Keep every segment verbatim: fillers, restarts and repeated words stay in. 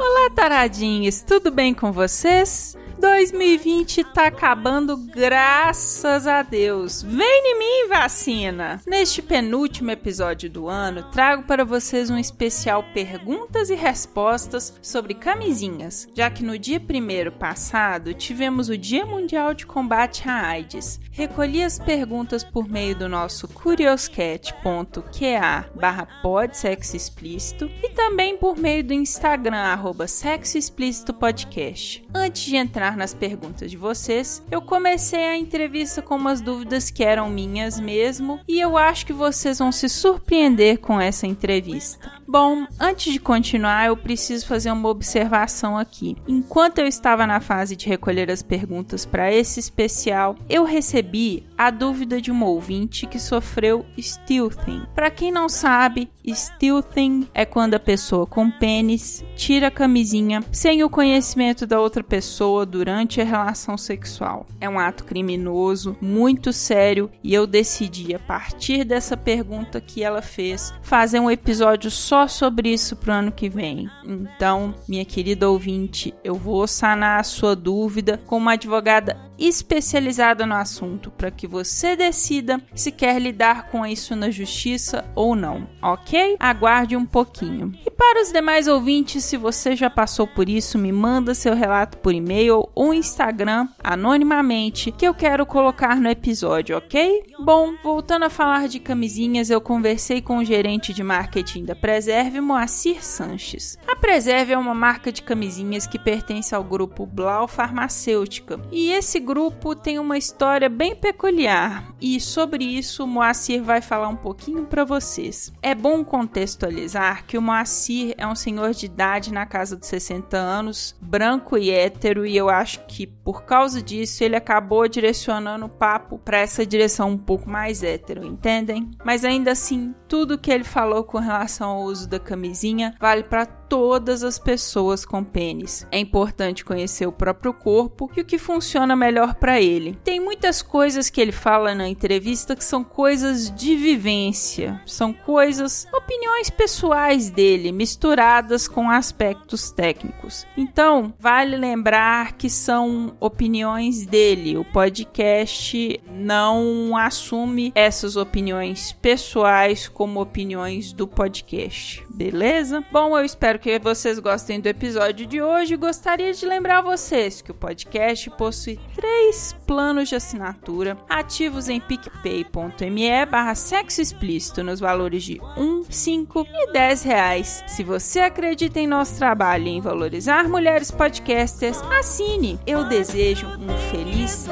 Olá, taradinhos, tudo bem com vocês? dois mil e vinte tá acabando, graças a Deus. Vem em mim, vacina! Neste penúltimo episódio do ano, trago para vocês um especial perguntas e respostas sobre camisinhas, já que no dia primeiro passado tivemos o Dia Mundial de Combate à AIDS. Recolhi as perguntas por meio do nosso curioscat ponto qa barra pod sexo explícito e também por meio do Instagram, arroba sexo explícito podcast. Antes de entrar nas perguntas de vocês, eu comecei a entrevista com umas dúvidas que eram minhas mesmo, e eu acho que vocês vão se surpreender com essa entrevista. Bom, antes de continuar, eu preciso fazer uma observação aqui. Enquanto eu estava na fase de recolher as perguntas para esse especial, eu recebi a dúvida de uma ouvinte que sofreu stealthing. Para quem não sabe, stealthing é quando a pessoa com pênis tira a camisinha sem o conhecimento da outra pessoa durante a relação sexual. É um ato criminoso, muito sério, e eu decidi, a partir dessa pergunta que ela fez, fazer um episódio só sobre isso pro ano que vem. Então, minha querida ouvinte, eu vou sanar a sua dúvida com uma advogada especializada no assunto, para que você decida se quer lidar com isso na justiça ou não, ok? Aguarde um pouquinho. E para os demais ouvintes, se você já passou por isso, me manda seu relato por e-mail ou Instagram, anonimamente, que eu quero colocar no episódio, ok? Bom, voltando a falar de camisinhas, eu conversei com o gerente de marketing da Preserve, Moacir Sanches. A Preserve é uma marca de camisinhas que pertence ao grupo Blau Farmacêutica, e esse grupo tem uma história bem peculiar, e sobre isso o Moacir vai falar um pouquinho para vocês. É bom contextualizar que o Moacir é um senhor de idade na casa dos sessenta anos, branco e hétero, e eu acho que por causa disso ele acabou direcionando o papo para essa direção um pouco mais hétero, entendem? Mas ainda assim, tudo que ele falou com relação ao uso da camisinha vale para todas as pessoas com pênis. É importante conhecer o próprio corpo e o que funciona melhor para ele. Tem muitas coisas que ele fala na entrevista que são coisas de vivência, são coisas, opiniões pessoais dele, misturadas com aspectos técnicos. Então, vale lembrar que são opiniões dele. O podcast não assume essas opiniões pessoais como opiniões do podcast, beleza? Bom, eu espero que vocês gostem do episódio de hoje. Gostaria de lembrar vocês que o podcast possui três planos de assinatura ativos em picpay.me barra sexo explícito nos valores de um, cinco e dez reais. Se você acredita em nosso trabalho e em valorizar mulheres podcasters, assine! Eu desejo um feliz,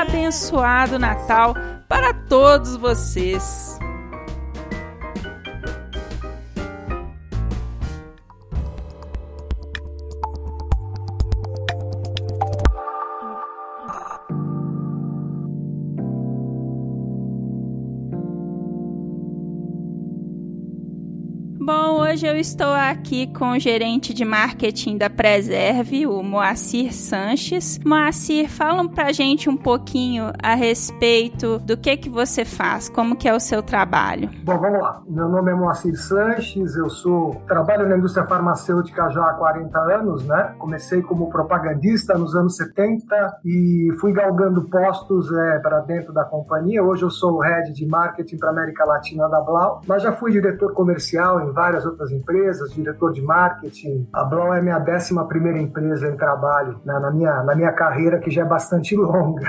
abençoado Natal para todos vocês! Bom, hoje eu estou aqui com o gerente de marketing da Preserve, o Moacir Sanches. Moacir, fala pra gente um pouquinho a respeito do que, que você faz, como que é o seu trabalho. Bom, vamos lá. Meu nome é Moacir Sanches, eu sou, trabalho na indústria farmacêutica já há quarenta anos, né? Comecei como propagandista nos anos setenta e fui galgando postos é, para dentro da companhia. Hoje eu sou o Head de Marketing para América Latina da Blau, mas já fui diretor comercial em várias outras empresas, diretor de marketing. A Blau é minha décima primeira empresa em trabalho, né, na, minha, na minha carreira, que já é bastante longa.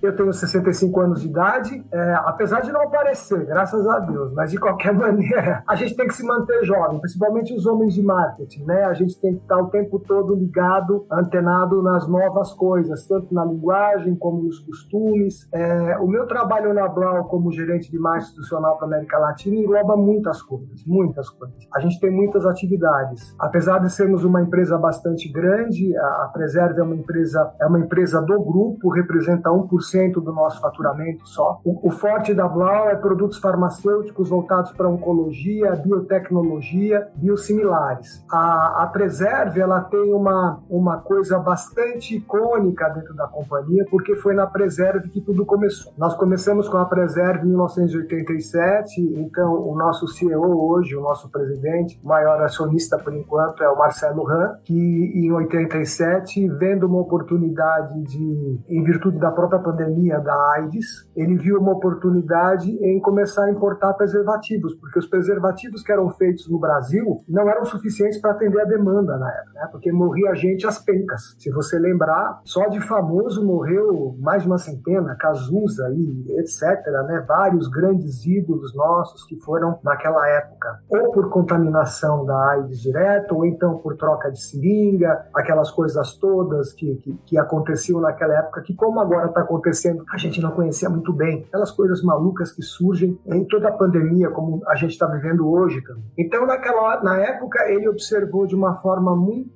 Eu tenho sessenta e cinco anos de idade, é, apesar de não parecer, graças a Deus, mas de qualquer maneira, a gente tem que se manter jovem, principalmente os homens de marketing, né? A gente tem que estar o tempo todo ligado, antenado nas novas coisas, tanto na linguagem como nos costumes. É, o meu trabalho na Blau como gerente de marketing institucional para a América Latina engloba muitas coisas, muitas coisas. A gente tem muitas atividades. Apesar de sermos uma empresa bastante grande, a Preserve é uma empresa, é uma empresa do grupo, representa um por cento do nosso faturamento só. O, o forte da Blau é produtos farmacêuticos voltados para oncologia, biotecnologia, biosimilares. A, a Preserve, ela tem uma, uma coisa bastante icônica dentro da companhia, porque foi na Preserve que tudo começou. Nós começamos com a Preserve em mil novecentos e oitenta e sete, então o nosso C E O hoje, o nosso presidente, o maior acionista por enquanto é o Marcelo Ran, que em oitenta e sete, vendo uma oportunidade de, em virtude da própria pandemia da AIDS, ele viu uma oportunidade em começar a importar preservativos, porque os preservativos que eram feitos no Brasil não eram suficientes para atender a demanda na época, né? Porque morria gente às pencas. Se você lembrar, só de famoso morreu mais de uma centena, Cazuza e etcétera, né? Vários grandes ídolos nossos que foram naquela época, ou por contaminação da AIDS direta, ou então por troca de seringa, aquelas coisas todas que, que, que aconteciam naquela época, que como agora está acontecendo, a gente não conhecia muito bem, aquelas coisas malucas que surgem em toda a pandemia, como a gente está vivendo hoje também. Então, naquela, na época, ele observou de uma forma muito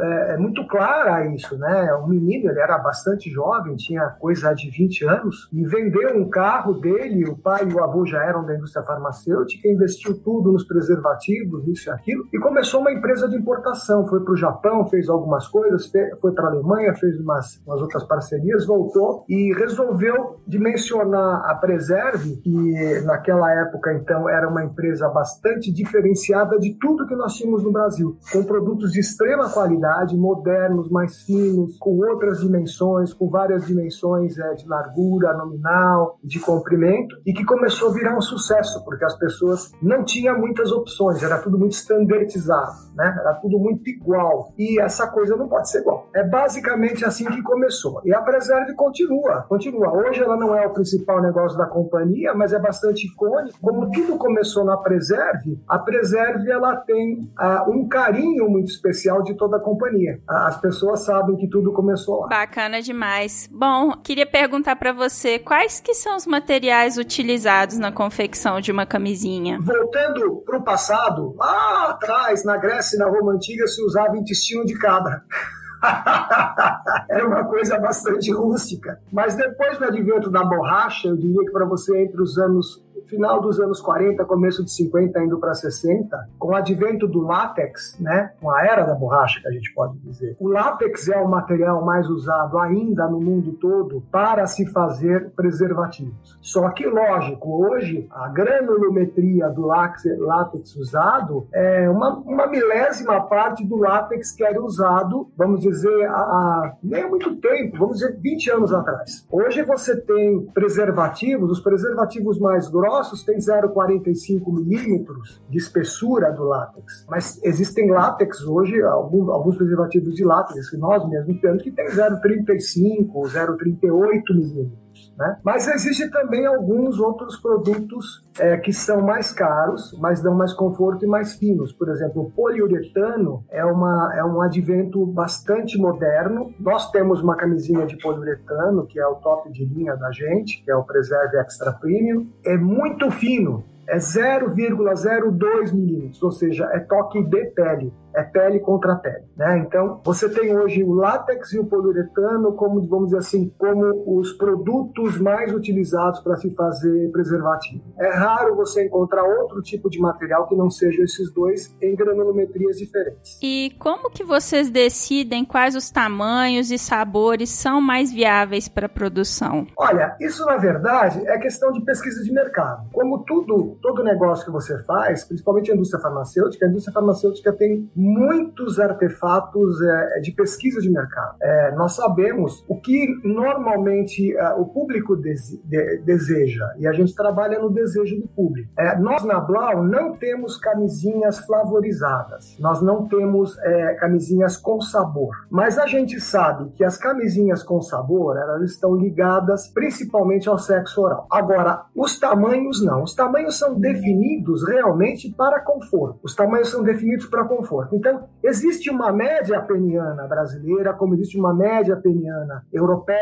É muito clara isso, né? O menino, ele era bastante jovem, tinha coisa de vinte anos, e vendeu um carro dele, o pai e o avô já eram da indústria farmacêutica, investiu tudo nos preservativos, isso e aquilo, e começou uma empresa de importação, foi para o Japão, fez algumas coisas, foi para a Alemanha, fez umas, umas outras parcerias, voltou e resolveu dimensionar a Preserve, que naquela época, então, era uma empresa bastante diferenciada de tudo que nós tínhamos no Brasil, com produtos de extrema qualidade, modernos, mais finos, com outras dimensões, com várias dimensões é, de largura, nominal, de comprimento, e que começou a virar um sucesso, porque as pessoas não tinham muitas opções, era tudo muito standardizado, né? Era tudo muito igual, e essa coisa não pode ser igual. É basicamente assim que começou, e a Preserve continua, continua. Hoje ela não é o principal negócio da companhia, mas é bastante icônico. Como tudo começou na Preserve, a Preserve ela tem uh, um carinho muito especial de toda a companhia. As pessoas sabem que tudo começou lá. Bacana demais. Bom, queria perguntar para você, quais que são os materiais utilizados na confecção de uma camisinha? Voltando pro passado, lá atrás, na Grécia e na Roma Antiga, se usava intestino de cabra. Era uma coisa bastante rústica. Mas depois do advento da borracha, eu diria que para você, entre os anos... final dos anos quarenta, começo de cinquenta, indo para sessenta, com o advento do látex, né, com a era da borracha, que a gente pode dizer. O látex é o material mais usado ainda no mundo todo para se fazer preservativos. Só que, lógico, hoje a granulometria do látex usado é uma, uma milésima parte do látex que era usado, vamos dizer, há nem muito tempo, vamos dizer vinte anos atrás. Hoje você tem preservativos, os preservativos mais grossos tem zero vírgula quarenta e cinco milímetros de espessura do látex. Mas existem látex hoje, alguns, alguns preservativos de látex que nós mesmos temos, que tem zero vírgula trinta e cinco ou zero vírgula trinta e oito milímetros. Né? Mas existem também alguns outros produtos é, que são mais caros, mas dão mais conforto e mais finos. Por exemplo, o poliuretano é, uma, é um advento bastante moderno. Nós temos uma camisinha de poliuretano, que é o top de linha da gente, que é o Preserve Extra Premium. É muito fino, é zero vírgula zero dois milímetros, ou seja, é toque de pele. É pele contra pele, né? Então, você tem hoje o látex e o poliuretano como, vamos dizer assim, como os produtos mais utilizados para se fazer preservativo. É raro você encontrar outro tipo de material que não sejam esses dois em granulometrias diferentes. E como que vocês decidem quais os tamanhos e sabores são mais viáveis para produção? Olha, isso na verdade é questão de pesquisa de mercado. Como tudo, todo negócio que você faz, principalmente a indústria farmacêutica, a indústria farmacêutica tem muitos artefatos é, de pesquisa de mercado. É, nós sabemos o que normalmente é, o público dese- de- deseja, e a gente trabalha no desejo do público. É, nós, na Blau, não temos camisinhas flavorizadas, nós não temos é, camisinhas com sabor, mas a gente sabe que as camisinhas com sabor, elas estão ligadas principalmente ao sexo oral. Agora, os tamanhos não. Os tamanhos são definidos realmente para conforto. Os tamanhos são definidos para conforto. Então, existe uma média peniana brasileira, como existe uma média peniana europeia,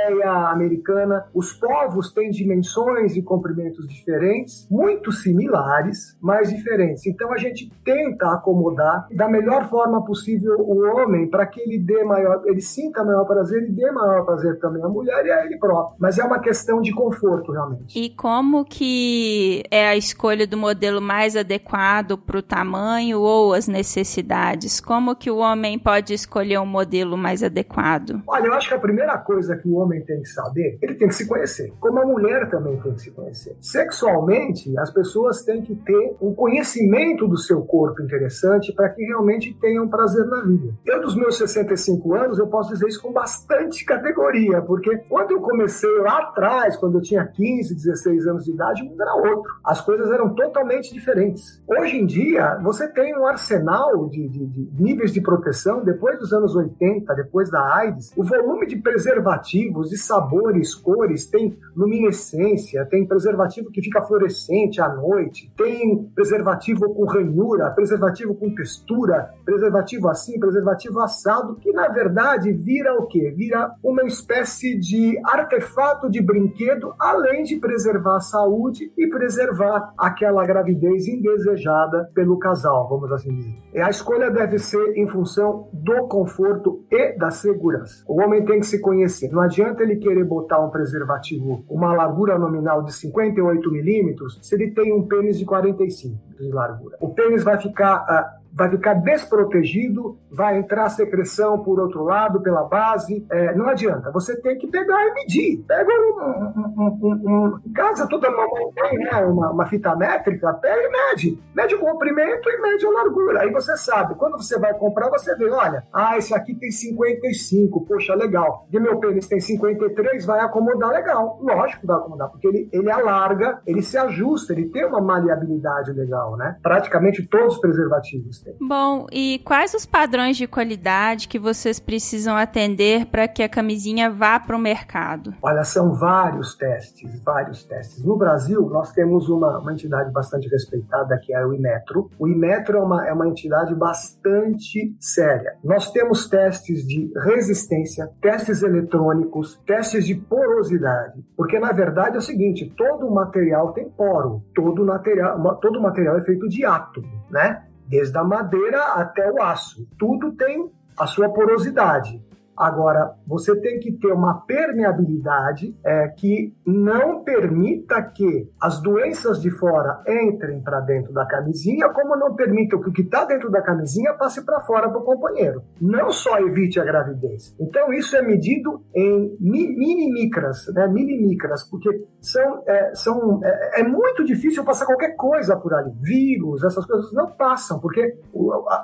americana. Os povos têm dimensões e comprimentos diferentes, muito similares, mas diferentes. Então, a gente tenta acomodar da melhor forma possível o homem para que ele dê maior, ele sinta maior prazer e dê maior prazer também à mulher e a ele próprio. Mas é uma questão de conforto, realmente. E como que é a escolha do modelo mais adequado para o tamanho ou as necessidades? Como que o homem pode escolher um modelo mais adequado? Olha, eu acho que a primeira coisa que o homem tem que saber, ele tem que se conhecer. Como a mulher também tem que se conhecer. Sexualmente, as pessoas têm que ter um conhecimento do seu corpo interessante para que realmente tenham prazer na vida. Eu, dos meus sessenta e cinco anos, eu posso dizer isso com bastante categoria, porque quando eu comecei lá atrás, quando eu tinha quinze, dezesseis anos de idade, o mundo era outro. As coisas eram totalmente diferentes. Hoje em dia, você tem um arsenal de, de, de níveis de proteção, depois dos anos oitenta, depois da AIDS, o volume de preservativos, de sabores, cores, tem luminescência, tem preservativo que fica fluorescente à noite, tem preservativo com ranhura, preservativo com textura, preservativo assim, preservativo assado, que na verdade vira o quê? Vira uma espécie de artefato de brinquedo, além de preservar a saúde e preservar aquela gravidez indesejada pelo casal, vamos assim dizer. A escolha deve ser em função do conforto e da segurança. O homem tem que se conhecer. Não adianta ele querer botar um preservativo, uma largura nominal de cinquenta e oito milímetros, se ele tem um pênis de quarenta e cinco de largura. O pênis vai ficar... Uh, vai ficar desprotegido, vai entrar secreção por outro lado, pela base, é, não adianta, você tem que pegar e medir, pega um, um, um, um, um casa toda uma, né, uma, uma fita métrica, pega e mede, mede o comprimento e mede a largura, aí você sabe, quando você vai comprar, você vê, olha, ah, esse aqui tem cinquenta e cinco, poxa, legal, e meu pênis tem cinquenta e três, vai acomodar, legal, lógico que vai acomodar, porque ele, ele alarga, ele se ajusta, ele tem uma maleabilidade legal, né, praticamente todos os preservativos. Bom, e quais os padrões de qualidade que vocês precisam atender para que a camisinha vá para o mercado? Olha, são vários testes, vários testes. No Brasil, nós temos uma, uma entidade bastante respeitada, que é o Inmetro. O Inmetro é uma, é uma entidade bastante séria. Nós temos testes de resistência, testes eletrônicos, testes de porosidade, porque, na verdade, é o seguinte, todo material tem poro, todo material, todo material é feito de átomo, né? Desde a madeira até o aço, tudo tem a sua porosidade. Agora, você tem que ter uma permeabilidade é, que não permita que as doenças de fora entrem para dentro da camisinha, como não permita que o que está dentro da camisinha passe para fora para o companheiro. Não só evite a gravidez. Então, isso é medido em minimicras, né? Minimicras, porque são, é, são, é, é muito difícil passar qualquer coisa por ali. Vírus, essas coisas não passam, porque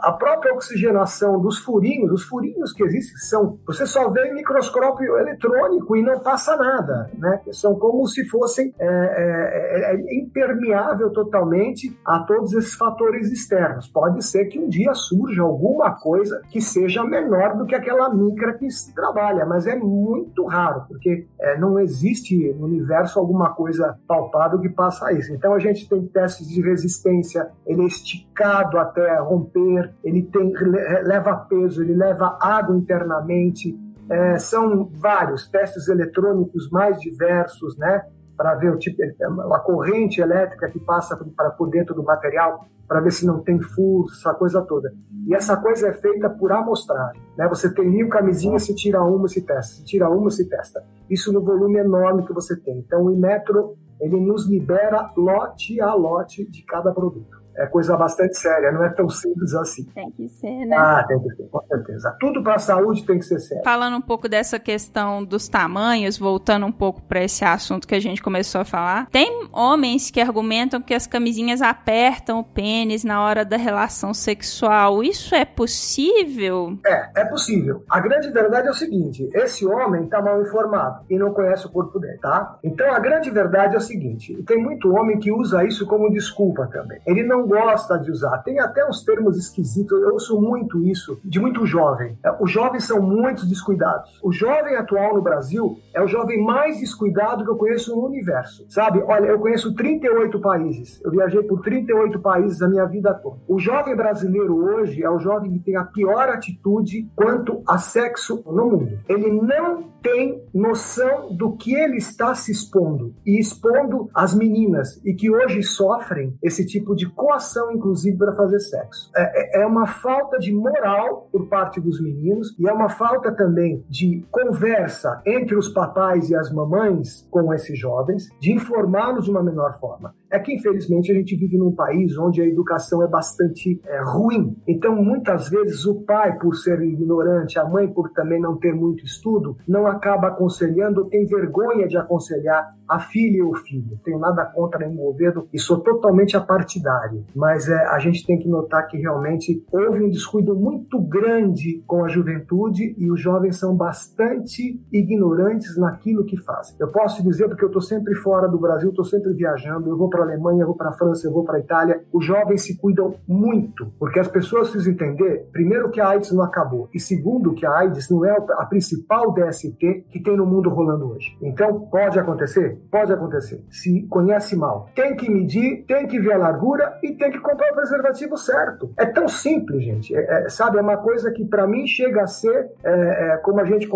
a própria oxigenação dos furinhos, os furinhos que existem são... Você só vê microscópio eletrônico e não passa nada, né? São como se fossem é, é, é impermeável totalmente a todos esses fatores externos. Pode ser que um dia surja alguma coisa que seja menor do que aquela micra que se trabalha, mas é muito raro, porque é, não existe no universo alguma coisa palpável que passa isso. Então a gente tem testes de resistência, ele é esticado até romper, ele tem, leva peso, ele leva água internamente. É, são vários testes eletrônicos mais diversos, né? Para ver o tipo, a corrente elétrica que passa para por dentro do material, para ver se não tem furo, essa coisa toda. E essa coisa é feita por amostragem, né? Você tem mil camisinhas, se tira uma, se testa, se tira uma, se testa. Isso no volume enorme que você tem. Então o Inmetro, ele nos libera lote a lote de cada produto. É coisa bastante séria, não é tão simples assim. Tem que ser, né? Ah, tem que ser, com certeza. Tudo para a saúde tem que ser sério. Falando um pouco dessa questão dos tamanhos, voltando um pouco para esse assunto que a gente começou a falar, tem homens que argumentam que as camisinhas apertam o pênis na hora da relação sexual. Isso é possível? É, é possível. A grande verdade é o seguinte, esse homem está mal informado e não conhece o corpo dele, tá? Então, a grande verdade é o seguinte, tem muito homem que usa isso como desculpa também. Ele não não gosta de usar. Tem até uns termos esquisitos, eu ouço muito isso, de muito jovem. Os jovens são muito descuidados. O jovem atual no Brasil é o jovem mais descuidado que eu conheço no universo. Sabe, olha, eu conheço trinta e oito países. Eu viajei por trinta e oito países a minha vida toda. O jovem brasileiro hoje é o jovem que tem a pior atitude quanto a sexo no mundo. Ele não tem noção do que ele está se expondo e expondo as meninas e que hoje sofrem esse tipo de coação, inclusive, para fazer sexo. É, é uma falta de moral por parte dos meninos e é uma falta também de conversa entre os papais e as mamães com esses jovens, de informá-los de uma menor forma. É que, infelizmente, a gente vive num país onde a educação é bastante é, ruim. Então, muitas vezes, o pai, por ser ignorante, a mãe, por também não ter muito estudo, não acaba aconselhando, tem vergonha de aconselhar a filha ou o filho. Tenho nada contra nenhum governo e sou totalmente apartidário. Mas é, a gente tem que notar que, realmente, houve um descuido muito grande com a juventude e os jovens são bastante ignorantes naquilo que fazem. Eu posso dizer, porque eu estou sempre fora do Brasil, estou sempre viajando, eu vou para para a Alemanha, eu vou para a França, eu vou para a Itália, os jovens se cuidam muito, porque as pessoas precisam entender, primeiro, que a AIDS não acabou, e segundo, que a AIDS não é a principal D S T que tem no mundo rolando hoje. Então, pode acontecer? Pode acontecer. Se conhece mal. Tem que medir, tem que ver a largura e tem que comprar o preservativo certo. É tão simples, gente. É, é, sabe, é uma coisa que para mim chega a ser, é, é, como a gente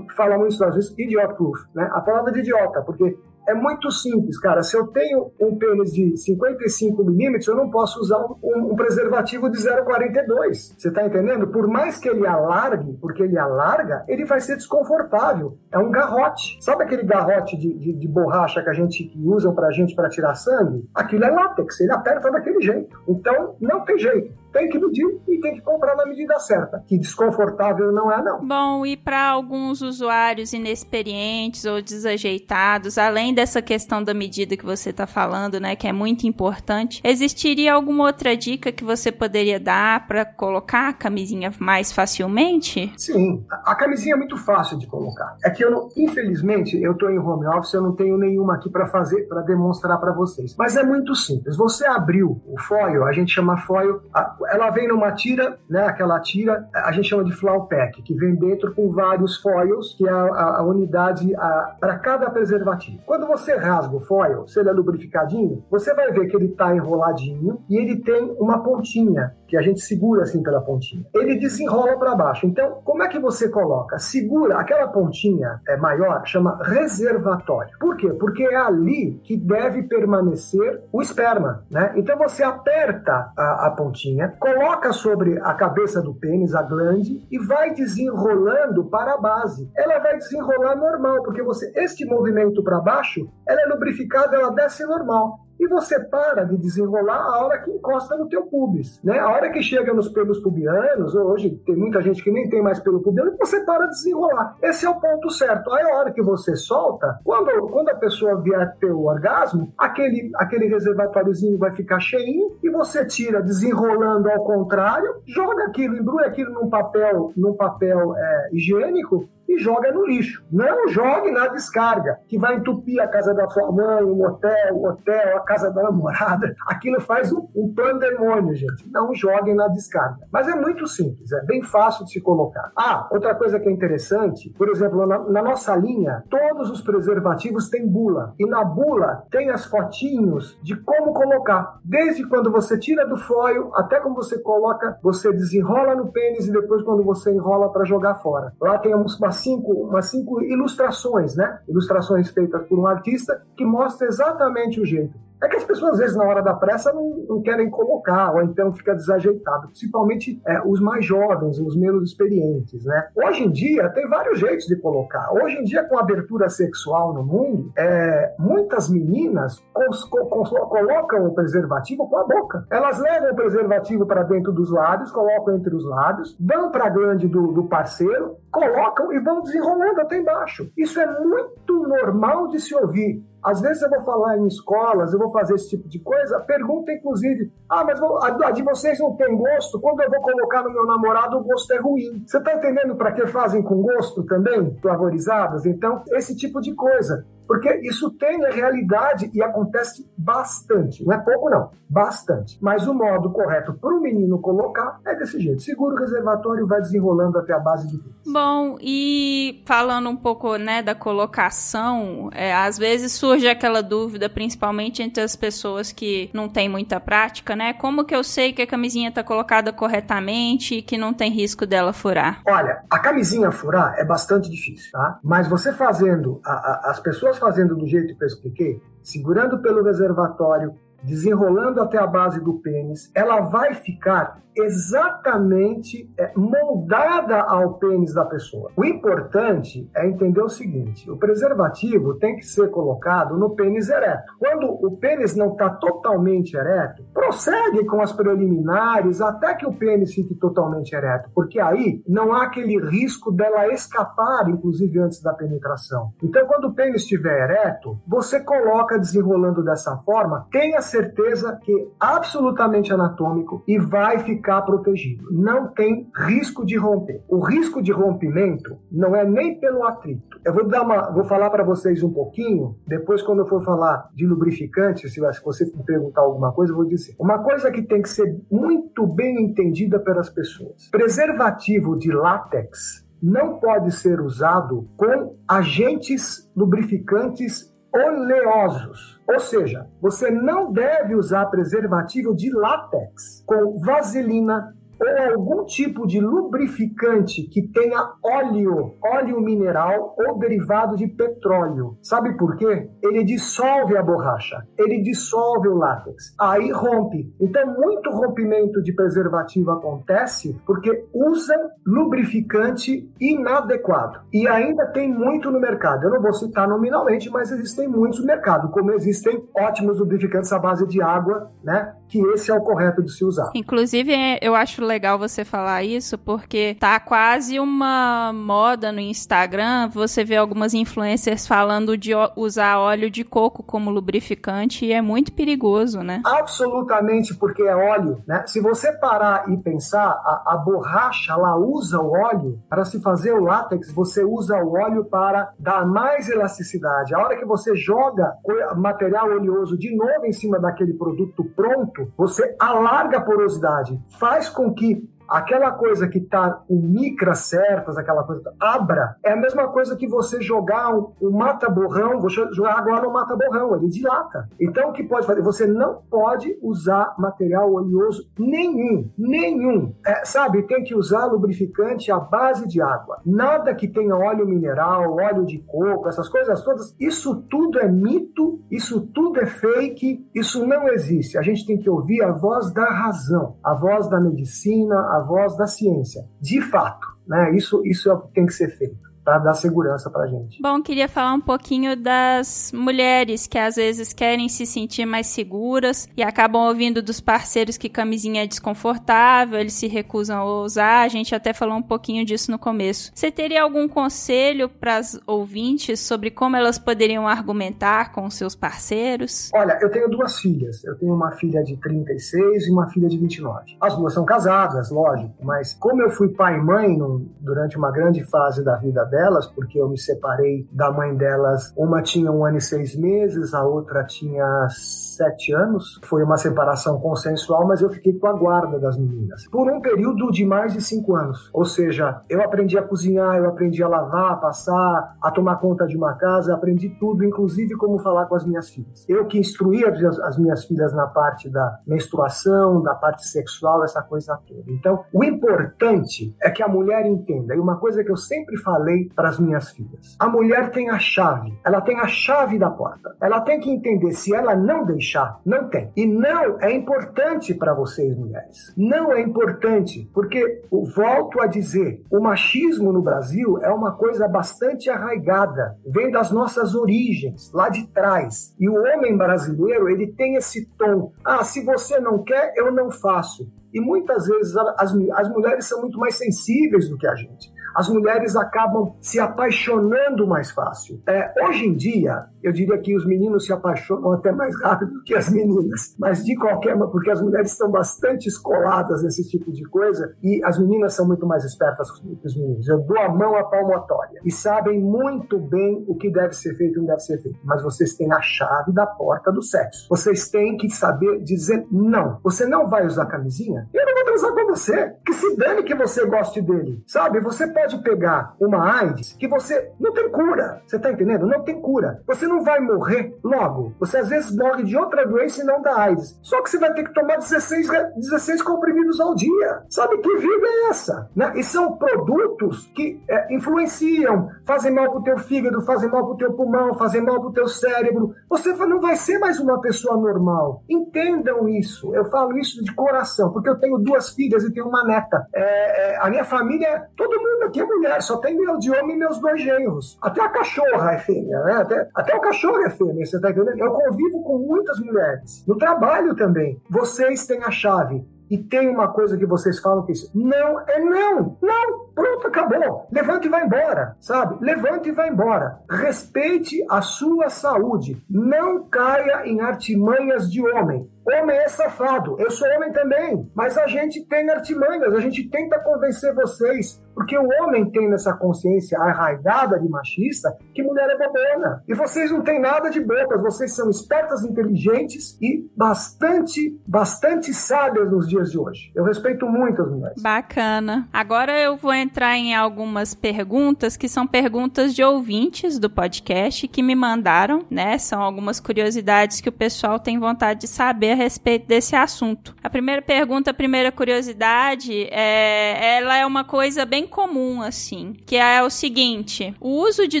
fala muito às vezes, idiot proof, né? A palavra de idiota, porque é muito simples, cara. Se eu tenho um pênis de cinquenta e cinco milímetros, eu não posso usar um, um preservativo de zero vírgula quarenta e dois. Você tá entendendo? Por mais que ele alargue, porque ele alarga, ele vai ser desconfortável. É um garrote. Sabe aquele garrote de, de, de borracha que a gente que usam pra gente para tirar sangue? Aquilo é látex. Ele aperta daquele jeito. Então, não tem jeito. Tem que medir e tem que comprar na medida certa. Que desconfortável não é, não. Bom, e para alguns usuários inexperientes ou desajeitados, além dessa questão da medida que você está falando, né, que é muito importante, existiria alguma outra dica que você poderia dar para colocar a camisinha mais facilmente? Sim, a camisinha é muito fácil de colocar. É que eu, não, infelizmente, eu estou em home office, eu não tenho nenhuma aqui para fazer, para demonstrar para vocês. Mas é muito simples. Você abriu o foil, a gente chama foil... A, ela vem numa tira, né, aquela tira a gente chama de flow pack, que vem dentro com vários foils, que é a, a, a unidade para cada preservativo. Quando você rasga o foil, se ele é lubrificadinho, você vai ver que ele está enroladinho e ele tem uma pontinha, que a gente segura assim pela pontinha. Ele desenrola para baixo. Então, como é que você coloca? Segura, aquela pontinha é maior, chama reservatório. Por quê? Porque é ali que deve permanecer o esperma, né? Então, você aperta a, a pontinha, coloca sobre a cabeça do pênis, a glande, e vai desenrolando para a base. Ela vai desenrolar normal, porque você, este movimento para baixo, ela é lubrificada, ela desce normal. E você para de desenrolar a hora que encosta no teu pubis, né? A hora que chega nos pelos pubianos, hoje tem muita gente que nem tem mais pelo pubiano, você para de desenrolar. Esse é o ponto certo. Aí a hora que você solta, quando, quando a pessoa vier ter o orgasmo, aquele, aquele reservatóriozinho vai ficar cheinho e você tira desenrolando ao contrário, joga aquilo, embrulha aquilo num papel, num papel é, higiênico, e joga no lixo. Não jogue na descarga, que vai entupir a casa da sua mãe, o motel, o hotel, a casa da namorada. Aquilo faz um, um pandemônio, gente. Não joguem na descarga. Mas é muito simples, é bem fácil de se colocar. Ah, outra coisa que é interessante, por exemplo, na, na nossa linha, todos os preservativos têm bula. E na bula tem as fotinhos de como colocar. Desde quando você tira do foil, até como você coloca, você desenrola no pênis e depois quando você enrola para jogar fora. Lá tem uns Cinco, umas cinco ilustrações, né? Ilustrações feitas por um artista que mostra exatamente o jeito. É que as pessoas, às vezes, na hora da pressa, não, não querem colocar, ou então fica desajeitado. Principalmente é, os mais jovens, os menos experientes, né? Hoje em dia, tem vários jeitos de colocar. Hoje em dia, com a abertura sexual no mundo, é, muitas meninas cons, cons, cons, colocam o preservativo com a boca. Elas levam o preservativo para dentro dos lábios, colocam entre os lábios, dão para a glande do, do parceiro, colocam e vão desenrolando até embaixo. Isso é muito normal de se ouvir. Às vezes eu vou falar em escolas, eu vou fazer esse tipo de coisa, pergunta inclusive, ah, mas a de vocês não tem gosto, quando eu vou colocar no meu namorado o gosto é ruim. Você tá entendendo para que fazem com gosto também? Flavorizadas? Então, esse tipo de coisa. Porque isso tem na realidade e acontece bastante. Não é pouco, não. Bastante. Mas o modo correto para o menino colocar é desse jeito. Segura o reservatório e vai desenrolando até a base de pílula. Bom, e falando um pouco, né, da colocação, é, às vezes surge aquela dúvida, principalmente entre as pessoas que não têm muita prática, né? Como que eu sei que a camisinha está colocada corretamente e que não tem risco dela furar? Olha, a camisinha furar é bastante difícil, tá? Mas você fazendo, a, a, as pessoas fazendo do jeito que eu expliquei, segurando pelo reservatório, desenrolando até a base do pênis, ela vai ficar exatamente moldada ao pênis da pessoa. O importante é entender o seguinte: o preservativo tem que ser colocado no pênis ereto. Quando o pênis não está totalmente ereto, prossegue com as preliminares até que o pênis fique totalmente ereto, porque aí não há aquele risco dela escapar, inclusive antes da penetração. Então, quando o pênis estiver ereto, você coloca desenrolando dessa forma, tenha certeza que é absolutamente anatômico e vai ficar ficar protegido. Não tem risco de romper. O risco de rompimento não é nem pelo atrito. Eu vou dar uma, vou falar para vocês um pouquinho, depois quando eu for falar de lubrificante, se você me perguntar alguma coisa, eu vou dizer. Uma coisa que tem que ser muito bem entendida pelas pessoas. Preservativo de látex não pode ser usado com agentes lubrificantes oleosos. Ou seja, você não deve usar preservativo de látex com vaselina ou algum tipo de lubrificante que tenha óleo, óleo mineral ou derivado de petróleo. Sabe por quê? Ele dissolve a borracha, ele dissolve o látex, aí rompe. Então, muito rompimento de preservativo acontece porque usam lubrificante inadequado. E ainda tem muito no mercado. Eu não vou citar nominalmente, mas existem muitos no mercado, como existem ótimos lubrificantes à base de água, né? Que esse é o correto de se usar. Inclusive, eu acho legal você falar isso, porque tá quase uma moda no Instagram, você vê algumas influencers falando de usar óleo de coco como lubrificante, e é muito perigoso, né? Absolutamente, porque é óleo, né? Se você parar e pensar, a, a borracha, ela usa o óleo para se fazer o látex, você usa o óleo para dar mais elasticidade. A hora que você joga material oleoso de novo em cima daquele produto pronto, você alarga a porosidade, faz com que aquela coisa que está com microcertas, aquela coisa que abra, é a mesma coisa que você jogar um, um mata-borrão, vou jogar agora um mata-borrão, ele dilata. Então, o que pode fazer? Você não pode usar material oleoso nenhum, nenhum. É, sabe, tem que usar lubrificante à base de água. Nada que tenha óleo mineral, óleo de coco, essas coisas todas, isso tudo é mito, isso tudo é fake, isso não existe. A gente tem que ouvir a voz da razão, a voz da medicina, a voz da ciência, de fato, né? Isso, isso é o que tem que ser feito para dar segurança para a gente. Bom, queria falar um pouquinho das mulheres que às vezes querem se sentir mais seguras e acabam ouvindo dos parceiros que camisinha é desconfortável, eles se recusam a usar. A gente até falou um pouquinho disso no começo. Você teria algum conselho para as ouvintes sobre como elas poderiam argumentar com seus parceiros? Olha, eu tenho duas filhas. Eu tenho uma filha de trinta e seis e uma filha de vinte e nove. As duas são casadas, lógico, mas como eu fui pai e mãe no, durante uma grande fase da vida delas, porque eu me separei da mãe delas, uma tinha um ano e seis meses, a outra tinha sete anos, foi uma separação consensual, mas eu fiquei com a guarda das meninas, por um período de mais de cinco anos, ou seja, eu aprendi a cozinhar, eu aprendi a lavar, a passar, a tomar conta de uma casa, aprendi tudo, inclusive como falar com as minhas filhas, eu que instruía as minhas filhas na parte da menstruação, da parte sexual, essa coisa toda. Então, o importante é que a mulher entenda, e uma coisa que eu sempre falei para as minhas filhas. A mulher tem a chave, ela tem a chave da porta. Ela tem que entender, se ela não deixar, não tem. E não é importante para vocês, mulheres. Não é importante, porque, volto a dizer, o machismo no Brasil é uma coisa bastante arraigada, vem das nossas origens, lá de trás. E o homem brasileiro, ele tem esse tom, ah, se você não quer, eu não faço. E muitas vezes as, as mulheres são muito mais sensíveis do que a gente. as mulheres acabam se apaixonando mais fácil. É, hoje em dia, eu diria que os meninos se apaixonam até mais rápido do que as meninas, mas de qualquer maneira, porque as mulheres estão bastante escoladas nesse tipo de coisa e as meninas são muito mais espertas que os meninos. Eu dou a mão à palmatória e sabem muito bem o que deve ser feito e não deve ser feito, mas vocês têm a chave da porta do sexo. Vocês têm que saber dizer não. Você não vai usar camisinha? Eu não vou transar com você. Que se dane que você goste dele. Sabe, você pode pegar uma AIDS que você não tem cura. Você tá entendendo? Não tem cura. Você não vai morrer logo. Você às vezes morre de outra doença e não da AIDS. Só que você vai ter que tomar dezesseis, dezesseis comprimidos ao dia. Sabe que vida é essa? Né? E são produtos que é, influenciam, fazem mal pro teu fígado, fazem mal pro teu pulmão, fazem mal pro teu cérebro. Você não vai ser mais uma pessoa normal. Entendam isso. Eu falo isso de coração, porque eu tenho duas filhas e tenho uma neta. É, é, a minha família, todo mundo aqui é mulher, só tem eu de homem e meus dois genros. Até a cachorra é fêmea, né? Até, até o cachorro é fêmea, você tá entendendo? Eu convivo com muitas mulheres. No trabalho também. Vocês têm a chave. E tem uma coisa que vocês falam que isso não é não, não, pronto, acabou. Levanta e vai embora, sabe? Levanta e vai embora. Respeite a sua saúde. Não caia em artimanhas de homem. Homem é safado, eu sou homem também, mas a gente tem artimanhas, a gente tenta convencer vocês, porque o homem tem nessa consciência arraigada de machista que mulher é bobona, e vocês não têm nada de bobas, vocês são espertas, inteligentes e bastante, bastante sábias nos dias de hoje. Eu respeito muito as mulheres. Bacana. Agora eu vou entrar em algumas perguntas que são perguntas de ouvintes do podcast que me mandaram, né? São algumas curiosidades que o pessoal tem vontade de saber a respeito desse assunto. A primeira pergunta, a primeira curiosidade, é, ela é uma coisa bem comum, assim, que é o seguinte: o uso de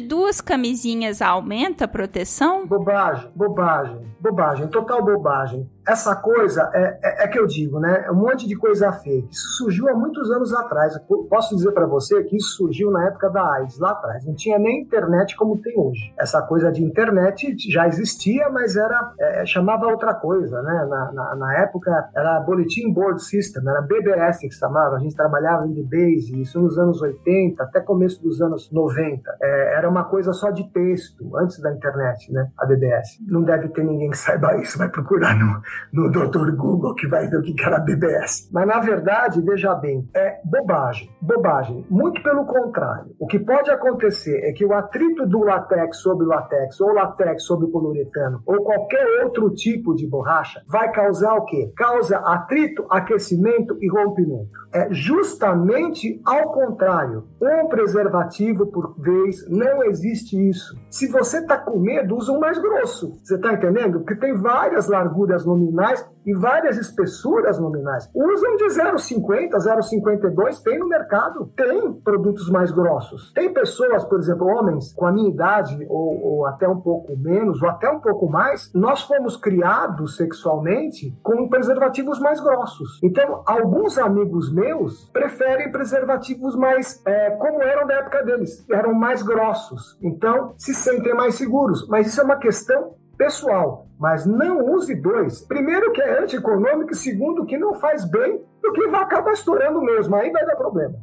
duas camisinhas aumenta a proteção? Bobagem, bobagem, bobagem, total bobagem. Essa coisa, é, é, é que eu digo, né? Um monte de coisa fake. Isso surgiu há muitos anos atrás. Eu posso dizer pra você que isso surgiu na época da AIDS, lá atrás. Não tinha nem internet como tem hoje. Essa coisa de internet já existia, mas era, é, chamava outra coisa, né? Na, na, na época era Bulletin Board System, era B B S que se chamava. A gente trabalhava em D-Base, isso nos anos oitenta, até começo dos anos noventa. É, era uma coisa só de texto, antes da internet, né? A B B S. Não deve ter ninguém que saiba isso, vai procurar no... no doutor Google, que vai ver o que era B B S. Mas, na verdade, veja bem, é bobagem, bobagem. Muito pelo contrário. O que pode acontecer é que o atrito do látex sobre o látex, ou látex sobre o poliuretano, ou qualquer outro tipo de borracha, vai causar o quê? Causa atrito, aquecimento e rompimento. É justamente ao contrário. Um preservativo por vez, não existe isso. Se você tá com medo, usa um mais grosso. Você tá entendendo? Porque tem várias larguras no nominais e várias espessuras nominais. Usam de zero vírgula cinquenta, zero vírgula cinquenta e dois, tem no mercado. Tem produtos mais grossos. Tem pessoas, por exemplo, homens com a minha idade, ou, ou até um pouco menos, ou até um pouco mais, nós fomos criados sexualmente com preservativos mais grossos. Então, alguns amigos meus preferem preservativos mais, é, como eram da época deles. Eram mais grossos. Então, se sentem mais seguros. Mas isso é uma questão pessoal. Mas não use dois. Primeiro que é antieconômico e segundo que não faz bem, porque vai acabar estourando mesmo, aí vai dar problema.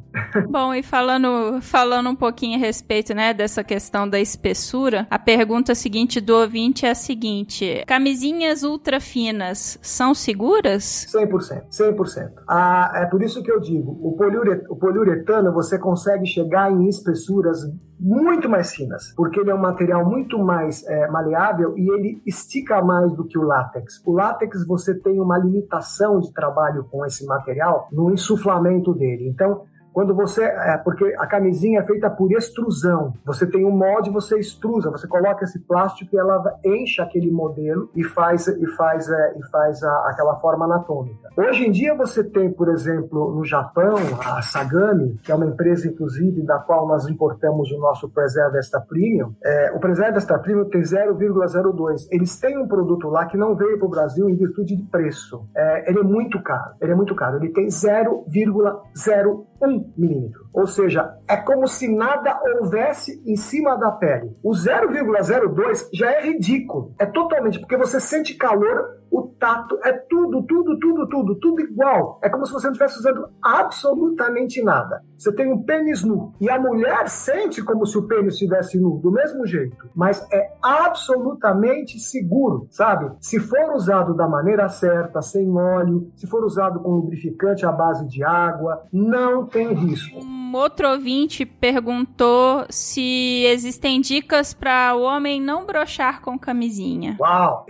Bom, e falando, falando um pouquinho a respeito, né, dessa questão da espessura, a pergunta seguinte do ouvinte é a seguinte: camisinhas ultra finas são seguras? cem por cento, cem por cento. Ah, é por isso que eu digo, o, poliure, o poliuretano você consegue chegar em espessuras muito mais finas, porque ele é um material muito mais é, maleável e ele estica mais do que o látex. O látex você tem uma limitação de trabalho com esse material no insuflamento dele. Então, quando você... É, porque a camisinha é feita por extrusão. Você tem um molde, você extrusa, você coloca esse plástico e ela enche aquele modelo e faz, e faz, é, e faz a, aquela forma anatômica. Hoje em dia você tem, por exemplo, no Japão, a Sagami, que é uma empresa, inclusive, da qual nós importamos o nosso Preserve Extra Premium. É, o Preserve Extra Premium tem zero vírgula zero dois. Eles têm um produto lá que não veio para o Brasil em virtude de preço. É, ele é muito caro. Ele é muito caro. Ele tem zero vírgula zero um milímetro. Ou seja, é como se nada houvesse em cima da pele. O zero vírgula zero dois já é ridículo. É totalmente, porque você sente calor, o tato, é tudo, tudo, tudo, tudo, tudo igual. É como se você não estivesse usando absolutamente nada. Você tem um pênis nu. E a mulher sente como se o pênis estivesse nu, do mesmo jeito. Mas é absolutamente seguro, sabe? Se for usado da maneira certa, sem óleo, se for usado com lubrificante à base de água, não tem risco. Um outro ouvinte perguntou se existem dicas para o homem não brochar com camisinha. Uau!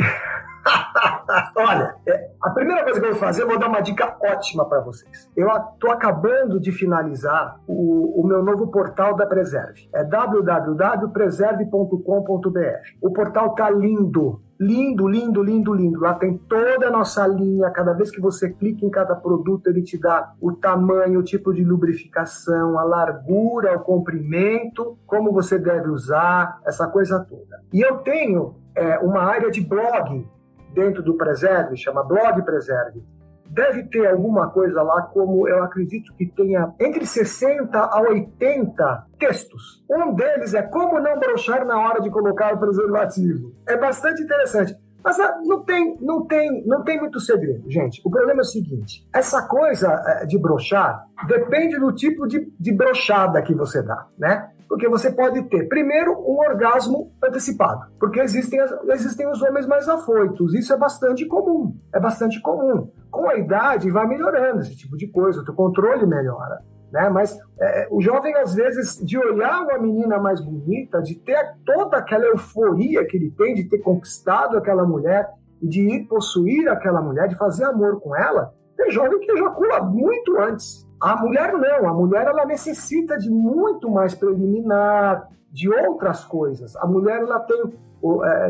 Olha, a primeira coisa que eu vou fazer, eu vou dar uma dica ótima para vocês. Eu estou acabando de finalizar o, o meu novo portal da Preserve. É w w w ponto preserve ponto com ponto b r. O portal tá lindo. Lindo, lindo, lindo, lindo. Lá tem toda a nossa linha. Cada vez que você clica em cada produto, ele te dá o tamanho, o tipo de lubrificação, a largura, o comprimento, como você deve usar, essa coisa toda. E eu tenho é, uma área de blog dentro do Preserve, chama Blog Preserve. Deve ter alguma coisa lá, como eu acredito que tenha entre sessenta a oitenta textos. Um deles é como não brochar na hora de colocar o preservativo. É bastante interessante. Mas não tem, não tem, não tem muito segredo, gente. O problema é o seguinte: essa coisa de brochar depende do tipo de, de brochada que você dá, né? Porque você pode ter, primeiro, um orgasmo antecipado. Porque existem, existem os homens mais afoitos. Isso é bastante comum. É bastante comum. Com a idade, vai melhorando esse tipo de coisa. O teu controle melhora, né? Mas é, o jovem, às vezes, de olhar uma menina mais bonita, de ter toda aquela euforia que ele tem, de ter conquistado aquela mulher, de ir possuir aquela mulher, de fazer amor com ela, tem jovem que ejacula muito antes. A mulher não, a mulher ela necessita de muito mais preliminar, de outras coisas. A mulher ela tem,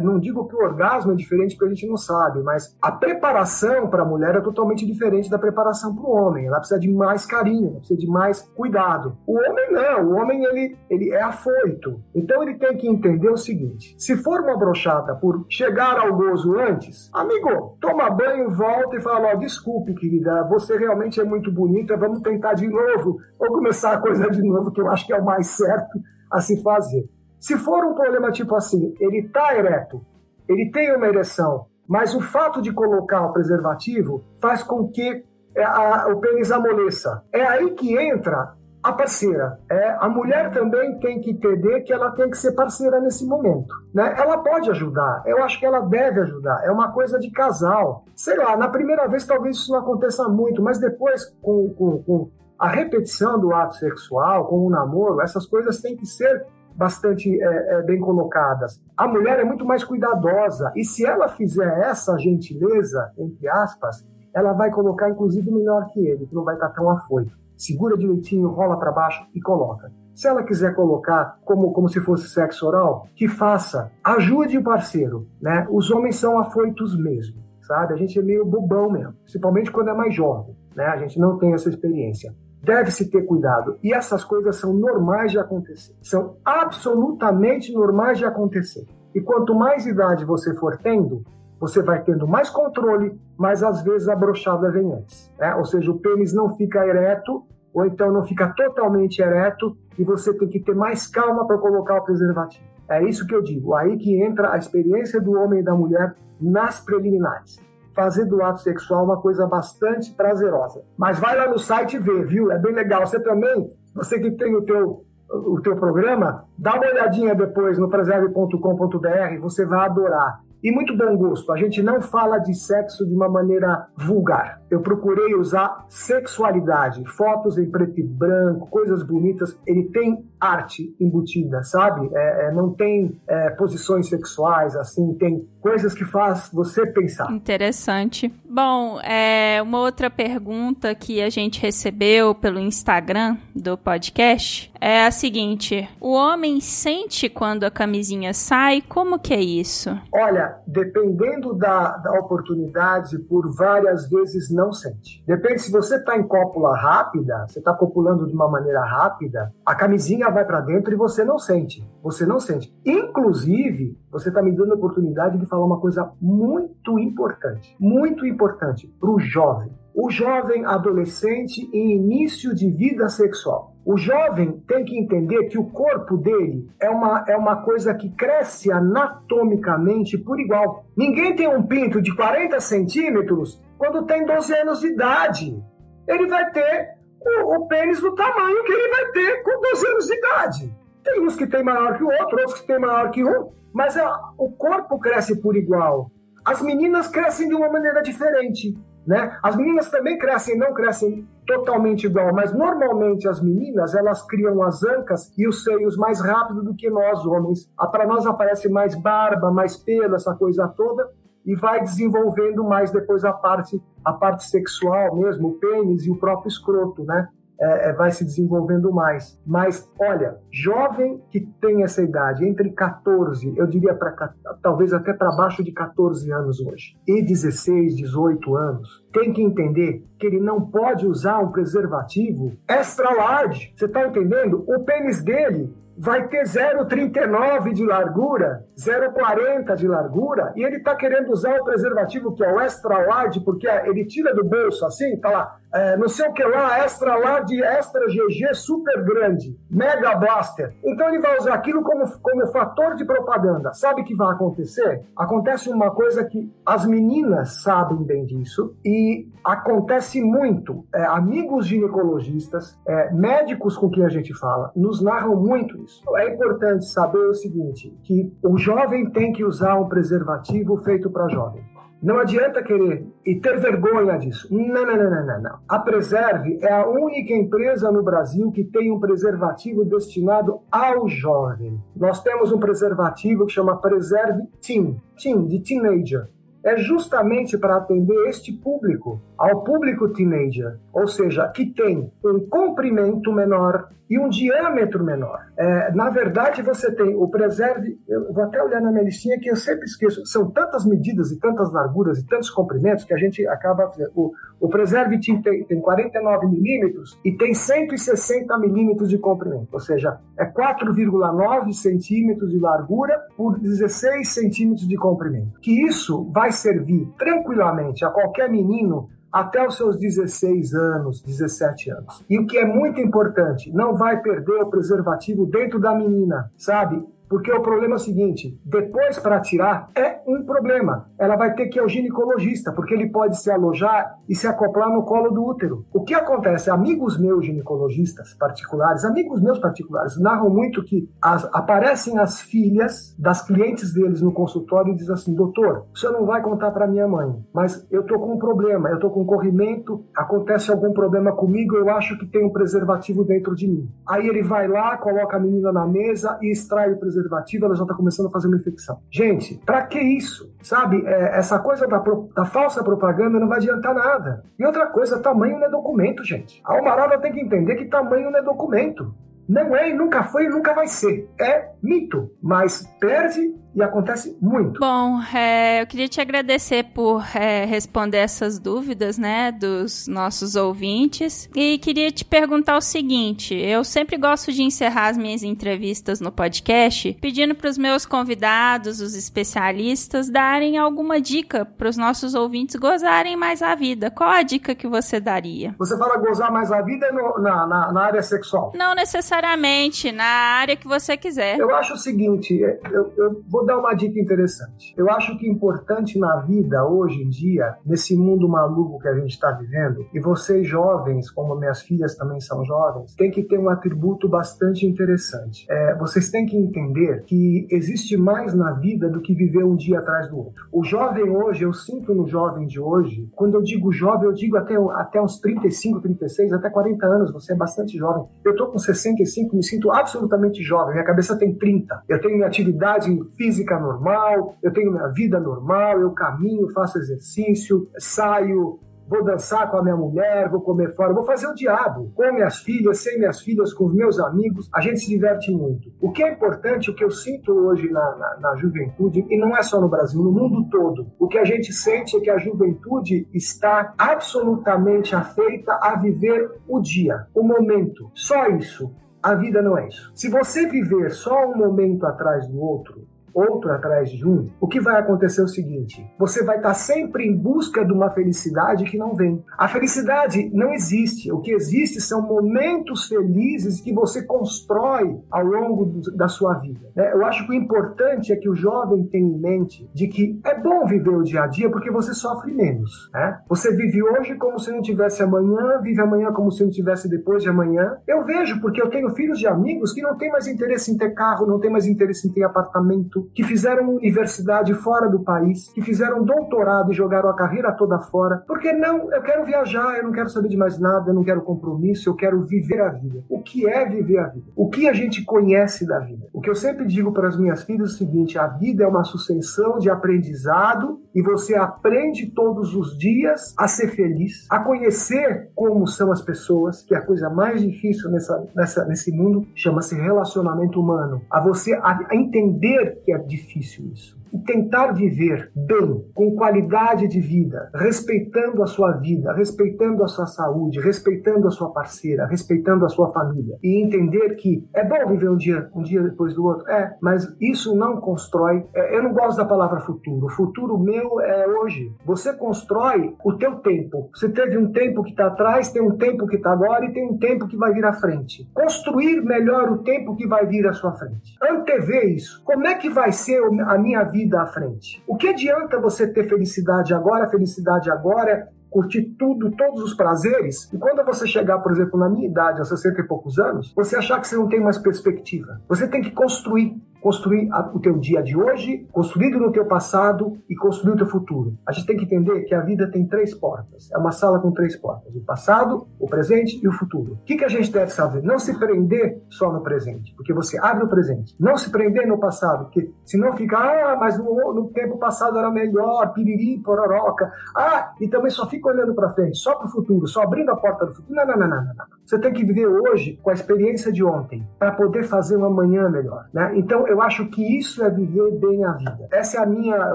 não digo que o orgasmo é diferente porque a gente não sabe, mas a preparação para a mulher é totalmente diferente da preparação para o homem. Ela precisa de mais carinho, ela precisa de mais cuidado. O homem não, o homem ele, ele é afoito. Então ele tem que entender o seguinte: se for uma brochada por chegar ao gozo antes, amigo, toma banho, volta e fala: ó, desculpe, querida, você realmente é muito bonita, vamos tentar de novo, ou começar a coisa de novo, que eu acho que é o mais certo a se fazer. Se for um problema tipo assim, ele está ereto, ele tem uma ereção, mas o fato de colocar o preservativo faz com que a, a, o pênis amoleça. É aí que entra a parceira. É, a mulher também tem que entender que ela tem que ser parceira nesse momento, né? Ela pode ajudar, eu acho que ela deve ajudar, é uma coisa de casal. Sei lá, na primeira vez talvez isso não aconteça muito, mas depois com, com, com a repetição do ato sexual, com o namoro, essas coisas têm que ser bastante é, é, bem colocadas. A mulher é muito mais cuidadosa, e se ela fizer essa gentileza, entre aspas, ela vai colocar inclusive melhor que ele, que não vai estar tão afoito. Segura direitinho, rola para baixo e coloca. Se ela quiser colocar como, como se fosse sexo oral, que faça. Ajude o parceiro, né? Os homens são afoitos mesmo, sabe? A gente é meio bobão mesmo, principalmente quando é mais jovem, né? A gente não tem essa experiência. Deve-se ter cuidado. E essas coisas são normais de acontecer. São absolutamente normais de acontecer. E quanto mais idade você for tendo, você vai tendo mais controle, mas às vezes a brochada vem antes, né? Ou seja, o pênis não fica ereto, ou então não fica totalmente ereto, e você tem que ter mais calma para colocar o preservativo. É isso que eu digo. Aí que entra a experiência do homem e da mulher nas preliminares. Fazer do ato sexual uma coisa bastante prazerosa. Mas vai lá no site e vê, viu? É bem legal. Você também, você que tem o teu, o teu programa, dá uma olhadinha depois no preserve ponto com ponto b r, você vai adorar. E muito bom gosto. A gente não fala de sexo de uma maneira vulgar. Eu procurei usar sexualidade, fotos em preto e branco, coisas bonitas. Ele tem arte embutida, sabe? É, é, não tem é, posições sexuais, assim, tem coisas que faz você pensar. Interessante. Bom, é, uma outra pergunta que a gente recebeu pelo Instagram do podcast é a seguinte: o homem sente quando a camisinha sai? Como que é isso? Olha, dependendo da, da oportunidade, por várias vezes não sente. Depende se você está em cópula rápida, você está copulando de uma maneira rápida, a camisinha vai para dentro e você não sente. Você não sente. Inclusive, você está me dando a oportunidade de falar uma coisa muito importante. Muito importante para o jovem. o jovem adolescente em início de vida sexual. O jovem tem que entender que o corpo dele é uma, é uma coisa que cresce anatomicamente por igual. Ninguém tem um pinto de quarenta centímetros quando tem doze anos de idade. Ele vai ter o, o pênis do tamanho que ele vai ter com doze anos de idade. Tem uns que tem maior que o outro, outros que tem maior que um, mas a, o corpo cresce por igual. As meninas crescem de uma maneira diferente, né? As meninas também crescem, não crescem totalmente igual, mas normalmente as meninas, elas criam as ancas e os seios mais rápido do que nós, homens. Para nós aparece mais barba, mais pelo, essa coisa toda, e vai desenvolvendo mais depois a parte, a parte sexual mesmo, o pênis e o próprio escroto, né? É, é, vai se desenvolvendo mais. Mas, olha, jovem que tem essa idade, entre catorze, eu diria pra, talvez até para baixo de catorze anos hoje, e dezesseis, dezoito anos, tem que entender que ele não pode usar um preservativo extra large. Você está entendendo? O pênis dele vai ter zero vírgula trinta e nove de largura, zero vírgula quarenta de largura, e ele está querendo usar o preservativo que é o extra large, porque ele tira do bolso assim, tá lá, é, não sei o que lá, extra large, extra G G, super grande, mega blaster. Então ele vai usar aquilo como, como fator de propaganda. Sabe o que vai acontecer? Acontece uma coisa que as meninas sabem bem disso, e acontece muito. É, amigos ginecologistas, é, médicos com quem a gente fala, nos narram muito isso. É importante saber o seguinte, que o jovem tem que usar um preservativo feito para jovem. Não adianta querer e ter vergonha disso. Não, não, não, não, não. A Preserve é a única empresa no Brasil que tem um preservativo destinado ao jovem. Nós temos um preservativo que chama Preserve Team, Team de teenager. É justamente para atender este público, ao público teenager, ou seja, que tem um comprimento menor e um diâmetro menor. É, na verdade, você tem o Preserve, eu vou até olhar na minha listinha que eu sempre esqueço, são tantas medidas e tantas larguras e tantos comprimentos que a gente acaba... O, o Preserve tem, tem quarenta e nove milímetros e tem cento e sessenta milímetros de comprimento, ou seja, é quatro vírgula nove centímetros de largura por dezesseis centímetros de comprimento. Que isso vai servir tranquilamente a qualquer menino até os seus dezesseis anos, dezessete anos. E o que é muito importante, não vai perder o preservativo dentro da menina, sabe? Porque o problema é o seguinte, depois para tirar é um problema. Ela vai ter que ir ao ginecologista, porque ele pode se alojar e se acoplar no colo do útero. O que acontece? Amigos meus ginecologistas particulares, amigos meus particulares, narram muito que as, aparecem as filhas das clientes deles no consultório e dizem assim, doutor, o senhor não vai contar para minha mãe, mas eu tô com um problema, eu tô com um corrimento, acontece algum problema comigo, eu acho que tem um preservativo dentro de mim. Aí ele vai lá, coloca a menina na mesa e extrai o preservativo. Ela já está começando a fazer uma infecção. Gente, para que isso? Sabe, é, essa coisa da, pro, da falsa propaganda não vai adiantar nada. E outra coisa, tamanho não é documento, gente. A almarada tem que entender que tamanho não é documento. Não é, nunca foi e nunca vai ser. É mito, mas perde e acontece muito. Bom, é, eu queria te agradecer por é, responder essas dúvidas, né, dos nossos ouvintes. E queria te perguntar o seguinte, eu sempre gosto de encerrar as minhas entrevistas no podcast pedindo para os meus convidados, os especialistas, darem alguma dica para os nossos ouvintes gozarem mais a vida. Qual a dica que você daria? Você fala gozar mais a vida no, na, na, na área sexual? Não necessariamente. Claramente, na área que você quiser. Eu acho o seguinte, eu, eu vou dar uma dica interessante. Eu acho que importante na vida, hoje em dia, nesse mundo maluco que a gente está vivendo, e vocês jovens, como minhas filhas também são jovens, tem que ter um atributo bastante interessante. É, vocês têm que entender que existe mais na vida do que viver um dia atrás do outro. O jovem hoje, eu sinto no jovem de hoje, quando eu digo jovem, eu digo até, até uns trinta e cinco, trinta e seis, até quarenta anos, você é bastante jovem. Eu tô com sessenta, me sinto absolutamente jovem, minha cabeça tem trinta, eu tenho minha atividade física normal, eu tenho minha vida normal, eu caminho, faço exercício, saio, vou dançar com a minha mulher, vou comer fora, vou fazer o diabo, com minhas filhas, sem minhas filhas, com os meus amigos, a gente se diverte muito. O que é importante, o que eu sinto hoje na, na, na juventude, e não é só no Brasil, no mundo todo, o que a gente sente é que a juventude está absolutamente afeita a viver o dia, o momento, só isso. A vida não é isso. Se você viver só um momento atrás do outro, outro atrás de um, o que vai acontecer é o seguinte: você vai estar sempre em busca de uma felicidade que não vem. A felicidade não existe. O que existe são momentos felizes que você constrói ao longo do, da sua vida. Né? Eu acho que o importante é que o jovem tenha em mente de que é bom viver o dia a dia porque você sofre menos. Né? Você vive hoje como se não tivesse amanhã, vive amanhã como se não tivesse depois de amanhã. Eu vejo, porque eu tenho filhos de amigos que não têm mais interesse em ter carro, não têm mais interesse em ter apartamento, que fizeram universidade fora do país, que fizeram doutorado e jogaram a carreira toda fora, porque não, eu quero viajar, eu não quero saber de mais nada, eu não quero compromisso, eu quero viver a vida. O que é viver a vida? O que a gente conhece da vida? O que eu sempre digo para as minhas filhas é o seguinte: a vida é uma sucessão de aprendizado e você aprende todos os dias a ser feliz, a conhecer como são as pessoas, que é a coisa mais difícil nessa, nessa, nesse mundo, chama-se relacionamento humano. A você a, a entender que é difícil isso. E tentar viver bem, com qualidade de vida, respeitando a sua vida, respeitando a sua saúde, respeitando a sua parceira, respeitando a sua família. E entender que é bom viver um dia, um dia depois do outro, é, mas isso não constrói. É, eu não gosto da palavra futuro. O futuro meu é hoje. Você constrói o teu tempo. Você teve um tempo que está atrás, tem um tempo que está agora e tem um tempo que vai vir à frente. Construir melhor o tempo que vai vir à sua frente. Antever isso. Como é que vai ser a minha vida? vida à frente. O que adianta você ter felicidade agora, felicidade agora, curtir tudo, todos os prazeres, e quando você chegar, por exemplo, na minha idade, aos sessenta e poucos anos, você achar que você não tem mais perspectiva. Você tem que construir. Construir o teu dia de hoje, construído no teu passado e construir o teu futuro. A gente tem que entender que a vida tem três portas. É uma sala com três portas. O passado, o presente e o futuro. O que, que a gente deve saber? Não se prender só no presente, porque você abre o presente. Não se prender no passado, porque senão fica, ah, mas no, no tempo passado era melhor, piriri, pororoca. Ah, e também só fica olhando para frente, só para o futuro, só abrindo a porta do futuro. Não, não, não, não, não, não. Você tem que viver hoje com a experiência de ontem, para poder fazer um amanhã melhor, né? Então, eu acho que isso é viver bem a vida. Essa é a minha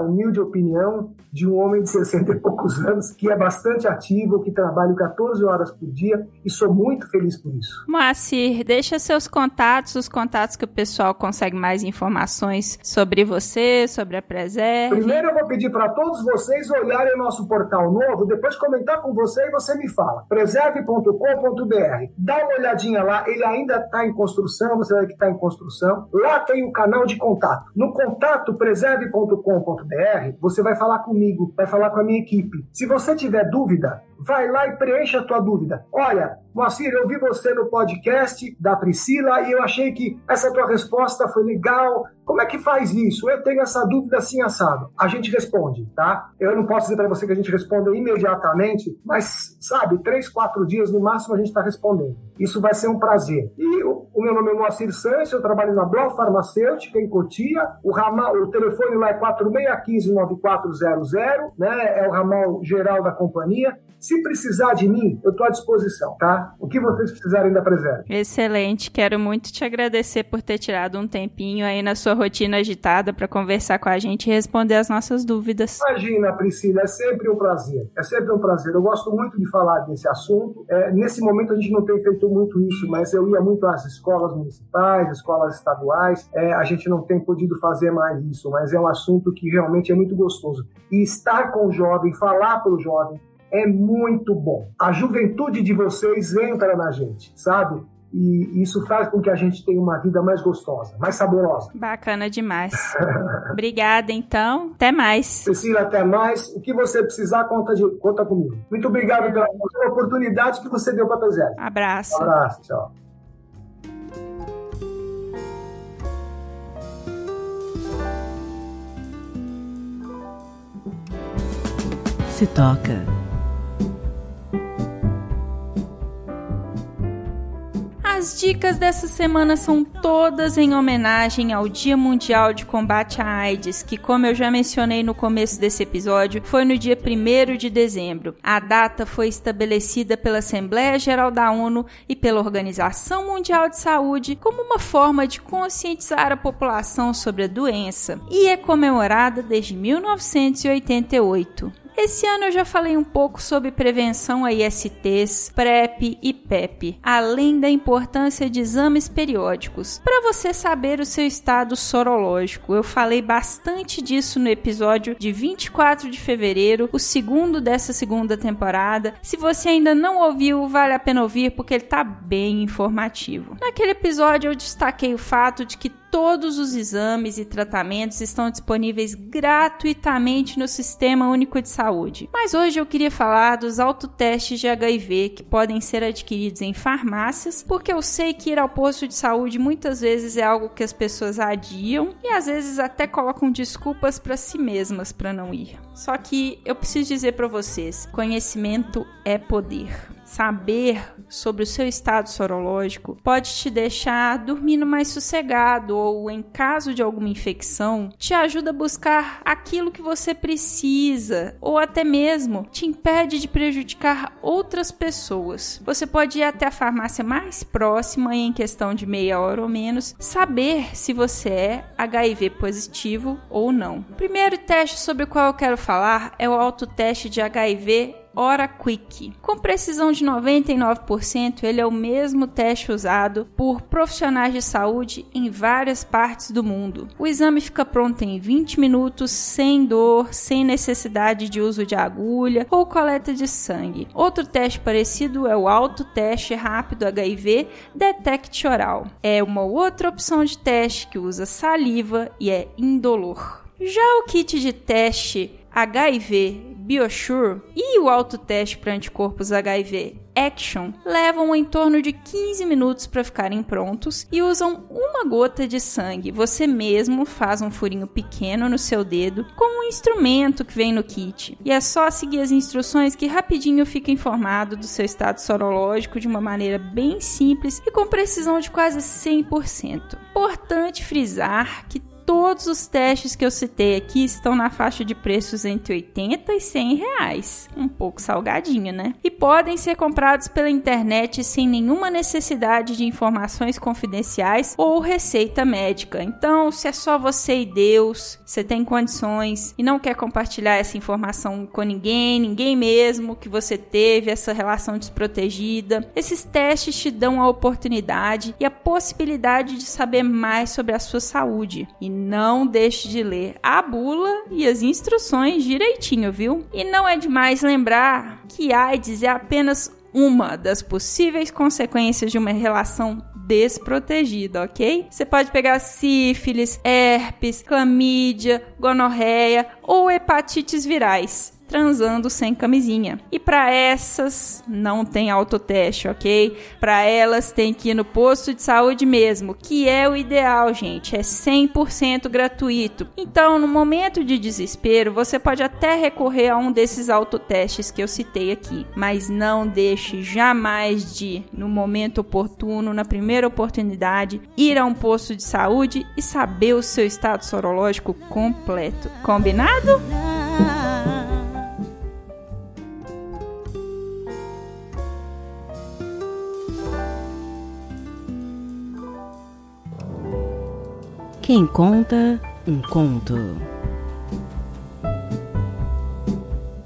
humilde opinião de um homem de sessenta e poucos anos que é bastante ativo, que trabalha catorze horas por dia e sou muito feliz por isso. Moacir, deixa seus contatos, os contatos que o pessoal consegue mais informações sobre você, sobre a Preserve. Primeiro eu vou pedir para todos vocês olharem o nosso portal novo, depois comentar com você e você me fala. preserve ponto com ponto b r. Dá uma olhadinha lá, ele ainda está em construção, você vai que está em construção. Lá tem o canal de contato. No contato preserve ponto com ponto b r, você vai falar comigo, vai falar com a minha equipe. Se você tiver dúvida, vai lá e preencha a tua dúvida. Olha, Moacir, eu vi você no podcast da Priscila e eu achei que essa tua resposta foi legal. Como é que faz isso? Eu tenho essa dúvida assim, assado. A gente responde, tá? Eu não posso dizer para você que a gente responda imediatamente, mas, sabe, três, quatro dias no máximo a gente está respondendo. Isso vai ser um prazer. E o, o meu nome é Moacir Sanches, eu trabalho na Blau Farmacêutica, em Cotia. O ramal, o telefone lá é quatro seis um cinco nove quatro zero zero, né? É o ramal geral da companhia. Se precisar de mim, eu estou à disposição, tá? O que vocês precisarem da Preserve. Excelente. Quero muito te agradecer por ter tirado um tempinho aí na sua rotina agitada para conversar com a gente e responder as nossas dúvidas. Imagina, Priscila, é sempre um prazer. É sempre um prazer. Eu gosto muito de falar desse assunto. É, nesse momento a gente não tem feito muito isso, mas eu ia muito às escolas municipais, escolas estaduais. É, a gente não tem podido fazer mais isso, mas é um assunto que realmente é muito gostoso. E estar com o jovem, falar para o jovem, é muito bom. A juventude de vocês entra na gente, sabe? E isso faz com que a gente tenha uma vida mais gostosa, mais saborosa. Bacana demais. Obrigada, então. Até mais. Priscila, até mais. O que você precisar, conta, de, conta comigo. Muito obrigado pela, pela oportunidade que você deu para a Preserve. Abraço. Abraço, tchau. Se toca. As dicas dessa semana são todas em homenagem ao Dia Mundial de Combate à AIDS, que, como eu já mencionei no começo desse episódio, foi no dia primeiro de dezembro. A data foi estabelecida pela Assembleia Geral da ONU e pela Organização Mundial de Saúde como uma forma de conscientizar a população sobre a doença e é comemorada desde mil novecentos e oitenta e oito. Esse ano eu já falei um pouco sobre prevenção a I S Ts, PrEP e PEP, além da importância de exames periódicos, para você saber o seu estado sorológico. Eu falei bastante disso no episódio de vinte e quatro de fevereiro, o segundo dessa segunda temporada. Se você ainda não ouviu, vale a pena ouvir porque ele tá bem informativo. Naquele episódio eu destaquei o fato de que todos os exames e tratamentos estão disponíveis gratuitamente no Sistema Único de Saúde. Mas hoje eu queria falar dos autotestes de H I V que podem ser adquiridos em farmácias, porque eu sei que ir ao posto de saúde muitas vezes é algo que as pessoas adiam e às vezes até colocam desculpas para si mesmas para não ir. Só que eu preciso dizer para vocês, conhecimento é poder. Saber sobre o seu estado sorológico pode te deixar dormindo mais sossegado ou, em caso de alguma infecção, te ajuda a buscar aquilo que você precisa ou até mesmo te impede de prejudicar outras pessoas. Você pode ir até a farmácia mais próxima e, em questão de meia hora ou menos, saber se você é H I V positivo ou não. O primeiro teste sobre o qual eu quero falar é o autoteste de H I V OraQuick. Com precisão de noventa e nove por cento, ele é o mesmo teste usado por profissionais de saúde em várias partes do mundo. O exame fica pronto em vinte minutos, sem dor, sem necessidade de uso de agulha ou coleta de sangue. Outro teste parecido é o AutoTeste Rápido H I V Detect Oral. É uma outra opção de teste que usa saliva e é indolor. Já o kit de teste H I V BioSure e o autoteste para anticorpos H I V Action levam em torno de quinze minutos para ficarem prontos e usam uma gota de sangue. Você mesmo faz um furinho pequeno no seu dedo com um instrumento que vem no kit. E é só seguir as instruções que rapidinho fica informado do seu estado sorológico de uma maneira bem simples e com precisão de quase cem por cento. Importante frisar que todos os testes que eu citei aqui estão na faixa de preços entre oitenta e cem reais, um pouco salgadinho, né? E podem ser comprados pela internet sem nenhuma necessidade de informações confidenciais ou receita médica. Então, se é só você e Deus, você tem condições e não quer compartilhar essa informação com ninguém, ninguém mesmo, que você teve essa relação desprotegida, esses testes te dão a oportunidade e a possibilidade de saber mais sobre a sua saúde. E não deixe de ler a bula e as instruções direitinho, viu? E não é demais lembrar que AIDS é apenas uma das possíveis consequências de uma relação desprotegida, ok? Você pode pegar sífilis, herpes, clamídia, gonorreia ou hepatites virais transando sem camisinha. E para essas não tem autoteste, ok? Para elas tem que ir no posto de saúde mesmo, que é o ideal, gente. É cem por cento gratuito. Então, no momento de desespero, você pode até recorrer a um desses autotestes que eu citei aqui. Mas não deixe jamais de, no momento oportuno, na primeira oportunidade, ir a um posto de saúde e saber o seu estado sorológico completo. Combinado? Quem conta um conto.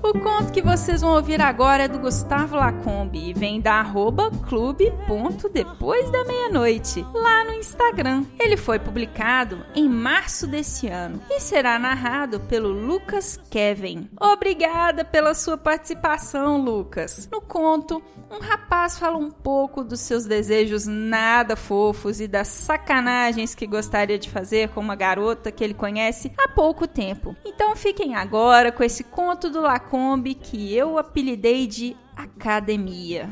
O conto que vocês vão ouvir agora é do Gustavo Lacombe e vem da arroba clube.depois da meia-noite, lá no Instagram. Ele foi publicado em março desse ano e será narrado pelo Lucas Kevin. Obrigada pela sua participação, Lucas. No conto, um rapaz fala um pouco dos seus desejos nada fofos e das sacanagens que gostaria de fazer com uma garota que ele conhece há pouco tempo. Então fiquem agora com esse conto do Lacombe, que eu apelidei de Academia.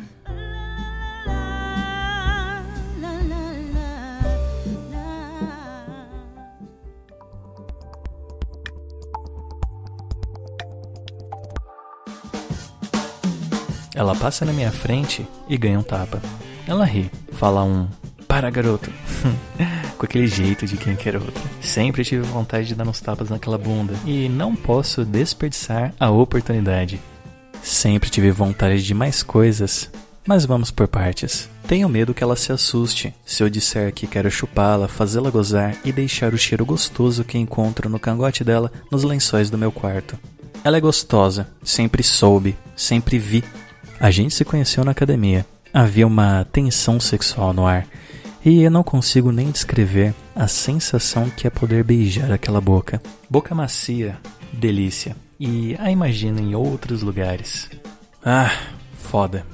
Ela passa na minha frente e ganha um tapa. Ela ri, fala um "Para, garoto!" com aquele jeito de quem quer outra. Sempre tive vontade de dar uns tapas naquela bunda e não posso desperdiçar a oportunidade. Sempre tive vontade de mais coisas, mas vamos por partes. Tenho medo que ela se assuste se eu disser que quero chupá-la, fazê-la gozar e deixar o cheiro gostoso que encontro no cangote dela nos lençóis do meu quarto. Ela é gostosa, sempre soube, sempre vi. A gente se conheceu na academia. Havia uma tensão sexual no ar. E eu não consigo nem descrever a sensação que é poder beijar aquela boca. Boca macia, delícia. E a imagina em outros lugares. Ah, foda.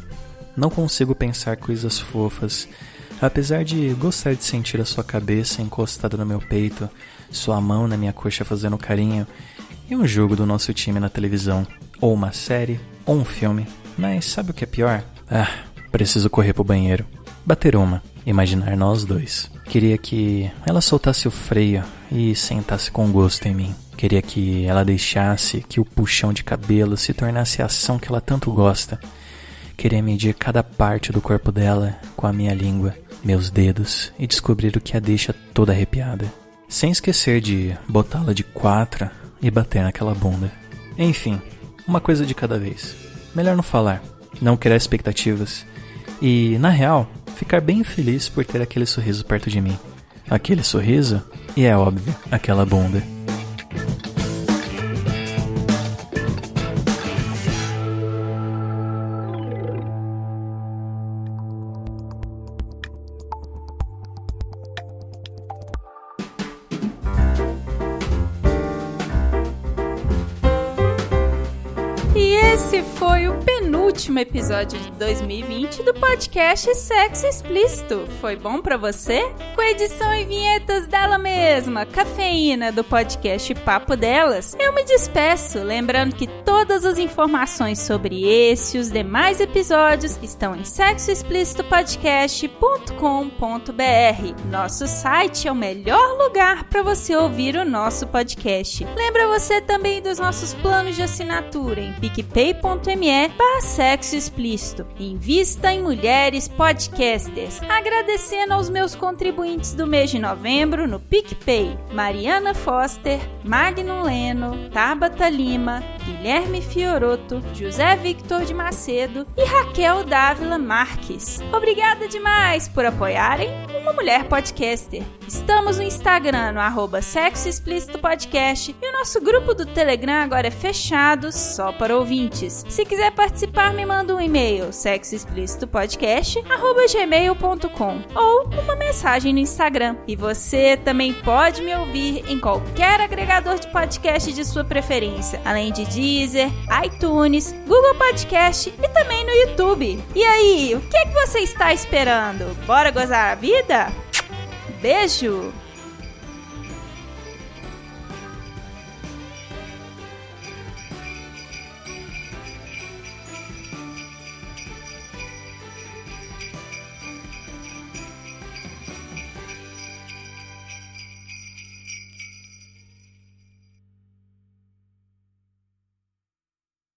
Não consigo pensar coisas fofas. Apesar de gostar de sentir a sua cabeça encostada no meu peito, sua mão na minha coxa fazendo carinho, e um jogo do nosso time na televisão, ou uma série, ou um filme. Mas sabe o que é pior? Ah, preciso correr pro banheiro. Bater uma, imaginar nós dois. Queria que ela soltasse o freio e sentasse com gosto em mim. Queria que ela deixasse que o puxão de cabelo se tornasse a ação que ela tanto gosta. Queria medir cada parte do corpo dela com a minha língua, meus dedos, e descobrir o que a deixa toda arrepiada. Sem esquecer de botá-la de quatro e bater naquela bunda. Enfim, uma coisa de cada vez. Melhor não falar, não criar expectativas e, na real, ficar bem feliz por ter aquele sorriso perto de mim. Aquele sorriso e, é óbvio, aquela bunda. Último episódio de dois mil e vinte do podcast Sexo Explícito. Foi bom pra você? Com edição e vinhetas dela mesma, Cafeína, do podcast Papo Delas, eu me despeço, lembrando que todas as informações sobre esse e os demais episódios estão em sexo explícito podcast ponto com ponto b r. Nosso site é o melhor lugar para você ouvir o nosso podcast. Lembra você também dos nossos planos de assinatura em picpay ponto me barra sexo Sexo Explícito. Invista em mulheres podcasters. Agradecendo aos meus contribuintes do mês de novembro no PicPay: Mariana Foster, Magno Leno, Tabata Lima, Guilherme Fioroto, José Victor de Macedo e Raquel Dávila Marques. Obrigada demais por apoiarem uma mulher podcaster. Estamos no Instagram, no arroba Sexo Explícito Podcast, e o nosso grupo do Telegram agora é fechado só para ouvintes. Se quiser participar, me manda um e-mail, sexo explícito podcast arroba gmail ponto com, ou uma mensagem no Instagram. E você também pode me ouvir em qualquer agregador de podcast de sua preferência, além de Deezer, iTunes, Google Podcast e também no YouTube. E aí, o que é que você está esperando? Bora gozar a vida? Beijo!